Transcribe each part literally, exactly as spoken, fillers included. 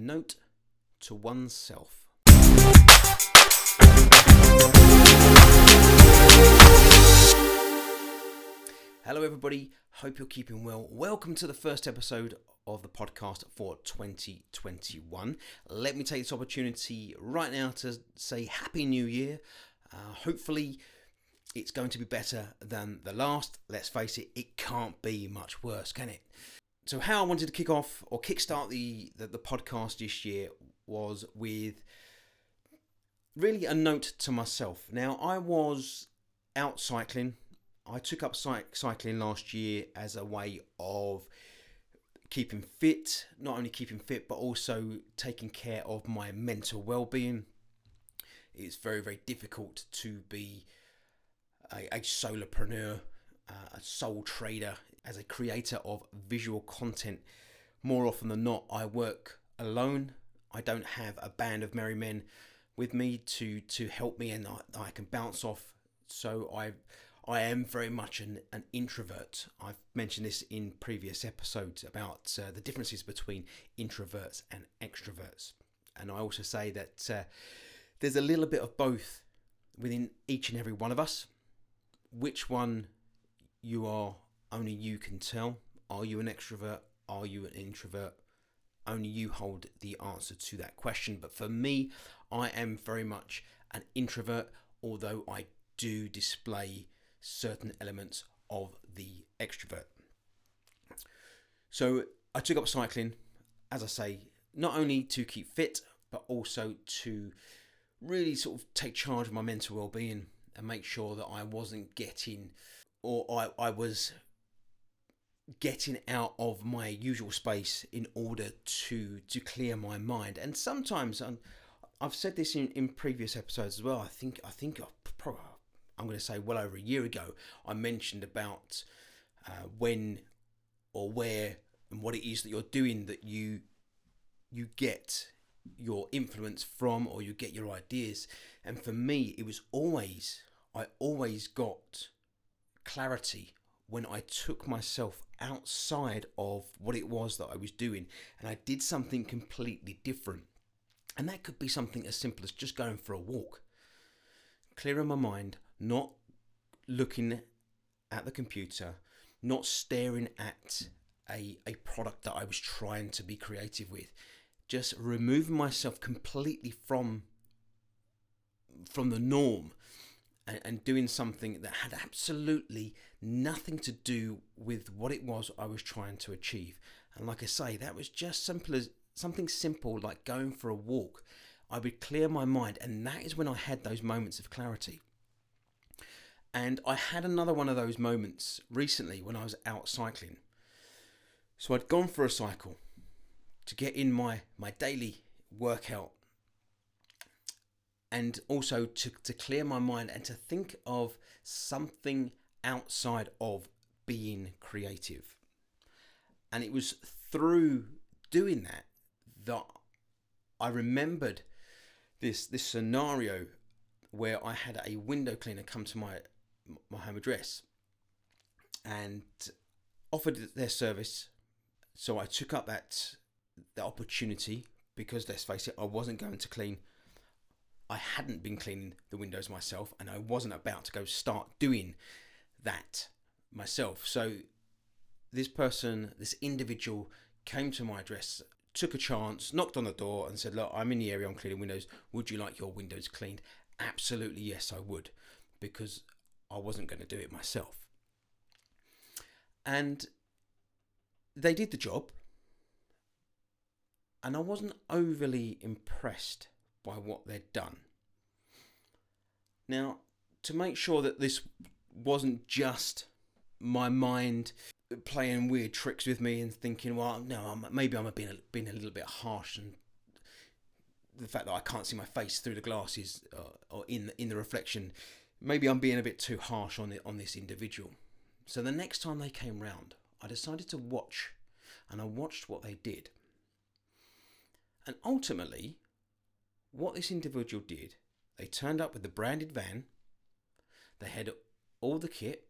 note to oneself. Hello everybody, hope you're keeping well. Welcome to the first episode of the podcast for twenty twenty-one. Let me take this opportunity right now to say Happy New Year. Uh, hopefully it's going to be better than the last. Let's face it, it can't be much worse, can it? So how I wanted to kick off or kickstart the, the, the podcast this year was with really a note to myself. Now, I was out cycling. I took up cycling last year as a way of keeping fit, not only keeping fit, but also taking care of my mental well-being. It's very, very difficult to be a, a solopreneur, uh, a sole trader, as a creator of visual content. More often than not, I work alone. I don't have a band of merry men with me to, to help me and I, I can bounce off. So I I am very much an, an introvert. I've mentioned this in previous episodes about uh, the differences between introverts and extroverts. And I also say that uh, there's a little bit of both within each and every one of us. Which one you are, only you can tell. Are you an extrovert? Are you an introvert? Only you hold the answer to that question. But for me, I am very much an introvert, although I do display certain elements of the extrovert. So I took up cycling, as I say, not only to keep fit, but also to really sort of take charge of my mental well-being and make sure that I wasn't getting, or I, I was getting out of my usual space in order to to clear my mind. And sometimes, and I've said this in, in previous episodes as well, I think I think I've probably, I'm going to say well over a year ago, I mentioned about uh, when or where and what it is that you're doing that you you get your influence from, or you get your ideas. And for me, it was always, I always got clarity when I took myself outside of what it was that I was doing and I did something completely different. And that could be something as simple as just going for a walk, clearing my mind, not looking at the computer, not staring at a, a product that I was trying to be creative with, just removing myself completely from from the norm and, and doing something that had absolutely nothing to do with what it was I was trying to achieve. And like I say, that was just simple as something simple like going for a walk. I would clear my mind, and that is when I had those moments of clarity. And I had another one of those moments recently when I was out cycling. So I'd gone for a cycle to get in my, my daily workout, and also to, to clear my mind and to think of something outside of being creative. And it was through doing that that I remembered this, this scenario where I had a window cleaner come to my my home address and offered their service. So I took up that the opportunity because, let's face it, I wasn't going to clean. I hadn't been cleaning the windows myself, and I wasn't about to go start doing that myself. So this person, this individual, came to my address, took a chance, knocked on the door and said, "Look, I'm in the area, I'm cleaning windows. Would you like your windows cleaned?" Absolutely, yes, I would, because I wasn't going to do it myself. And they did the job, and I wasn't overly impressed by what they'd done. Now, to make sure that this wasn't just my mind playing weird tricks with me and thinking, well, no, I'm, maybe I'm being a, being a little bit harsh, and the fact that I can't see my face through the glasses uh, or in the, in the reflection, maybe I'm being a bit too harsh on the, on this individual. So the next time they came round, I decided to watch, and I watched what they did. And ultimately, what this individual did, they turned up with the branded van. They had all the kit,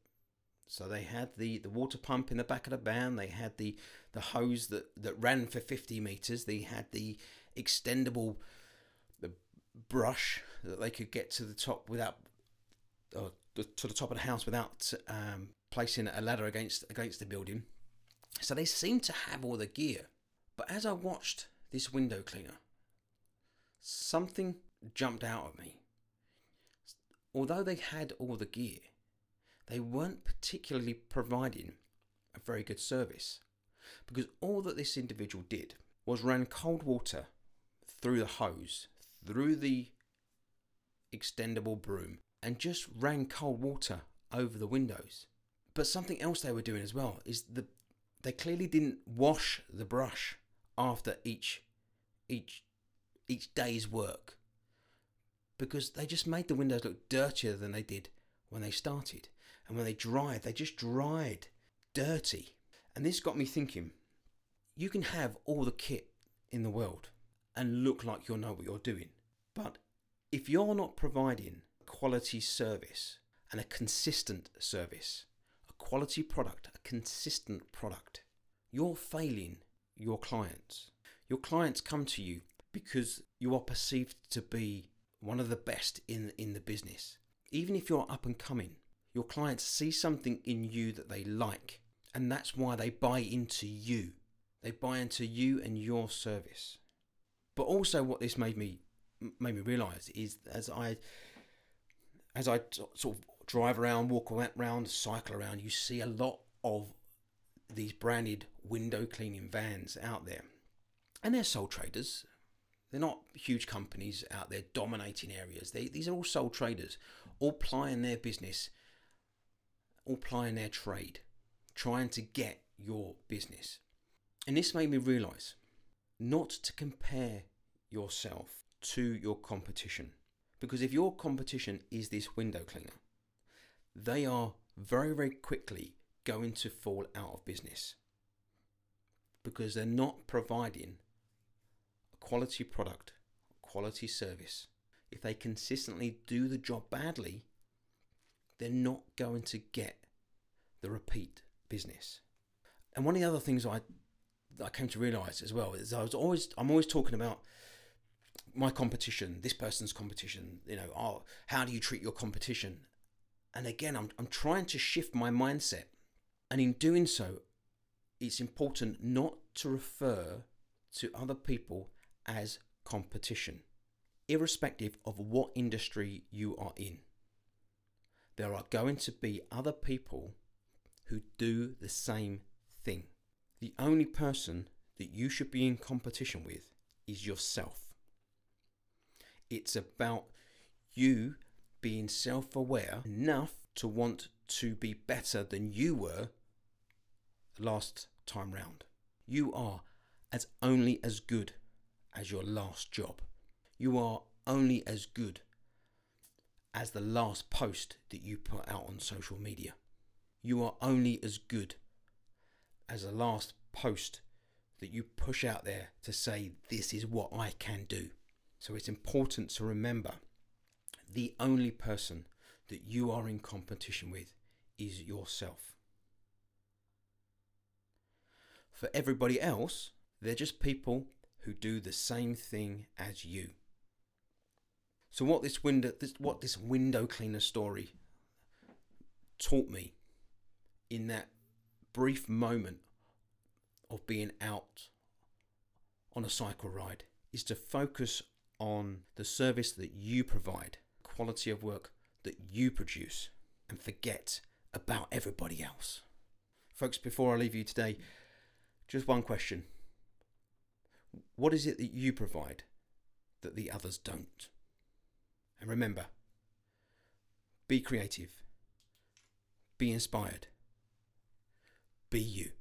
So they had the, the water pump in the back of the van, they had the, the hose that, that ran for fifty meters, they had the extendable the brush that they could get to the top without, or to the top of the house without um, placing a ladder against, against the building. So they seemed to have all the gear. But as I watched this window cleaner, something jumped out at me. Although they had all the gear, they weren't particularly providing a very good service, because all that this individual did was ran cold water through the hose, through the extendable broom, and just ran cold water over the windows. But something else they were doing as well is the they clearly didn't wash the brush after each each each day's work, because they just made the windows look dirtier than they did when they started. And when they dried, they just dried dirty. And this got me thinking, you can have all the kit in the world and look like you'll know what you're doing, but if you're not providing quality service and a consistent service, a quality product, a consistent product, you're failing your clients. Your clients come to you because you are perceived to be one of the best in, in the business. Even if you're up and coming, your clients see something in you that they like, and that's why they buy into you. They buy into you and your service. But also what this made me made me realise is as I as I sort of drive around, walk around, cycle around, you see a lot of these branded window cleaning vans out there. And they're sole traders. They're not huge companies out there dominating areas. They, these are all sole traders, all plying their business, all plying their trade, trying to get your business. And this made me realise not to compare yourself to your competition. Because if your competition is this window cleaner, they are very, very quickly going to fall out of business because they're not providing quality product, quality service. If they consistently do the job badly, they're not going to get the repeat business. And one of the other things I I came to realise as well is I was always I'm always talking about my competition, this person's competition. You know, oh, how do you treat your competition? And again, I'm I'm trying to shift my mindset, and in doing so, it's important not to refer to other people as competition, irrespective of what industry you are in. There are going to be other people who do the same thing. The only person that you should be in competition with is yourself. It's about you being self-aware enough to want to be better than you were last time round. You are as only as good as your last job. You are only as good as the last post that you put out on social media. You are only as good as the last post that you push out there to say, this is what I can do. So it's important to remember, the only person that you are in competition with is yourself. For everybody else, they're just people who do the same thing as you. So what this window, this, what this window cleaner story taught me in that brief moment of being out on a cycle ride is to focus on the service that you provide, quality of work that you produce, and forget about everybody else. Folks, before I leave you today, just one question. What is it that you provide that the others don't? And remember, be creative, be inspired, be you.